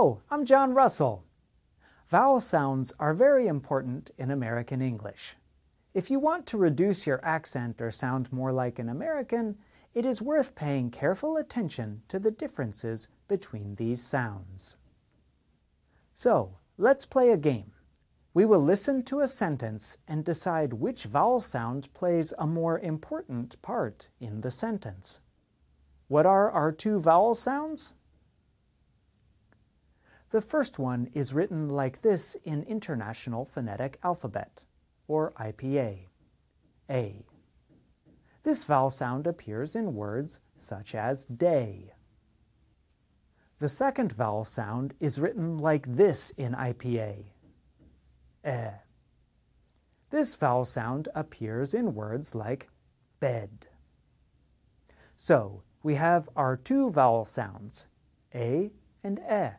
Hello, I'm John Russell. Vowel sounds are very important in American English. If you want to reduce your accent or sound more like an American, it is worth paying careful attention to the differences between these sounds. So, let's play a game. We will listen to a sentence and decide which vowel sound plays a more important part in the sentence. What are our two vowel sounds? The first one is written like this in International Phonetic Alphabet, or IPA, A. This vowel sound appears in words such as day. The second vowel sound is written like this in IPA, E. This vowel sound appears in words like bed. So, we have our two vowel sounds, A and E.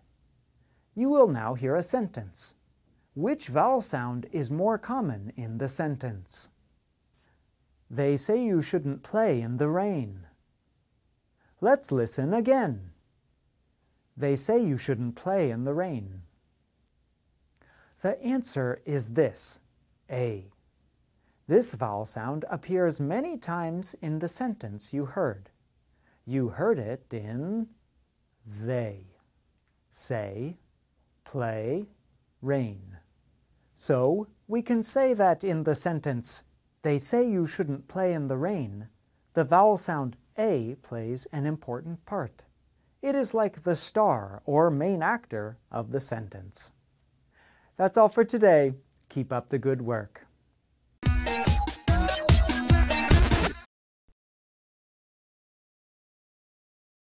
You will now hear a sentence. Which vowel sound is more common in the sentence? They say you shouldn't play in the rain. Let's listen again. They say you shouldn't play in the rain. The answer is this, A. This vowel sound appears many times in the sentence you heard. You heard it in they say, play, rain. So, we can say that in the sentence, they say you shouldn't play in the rain, the vowel sound A plays an important part. It is like the star or main actor of the sentence. That's all for today. Keep up the good work.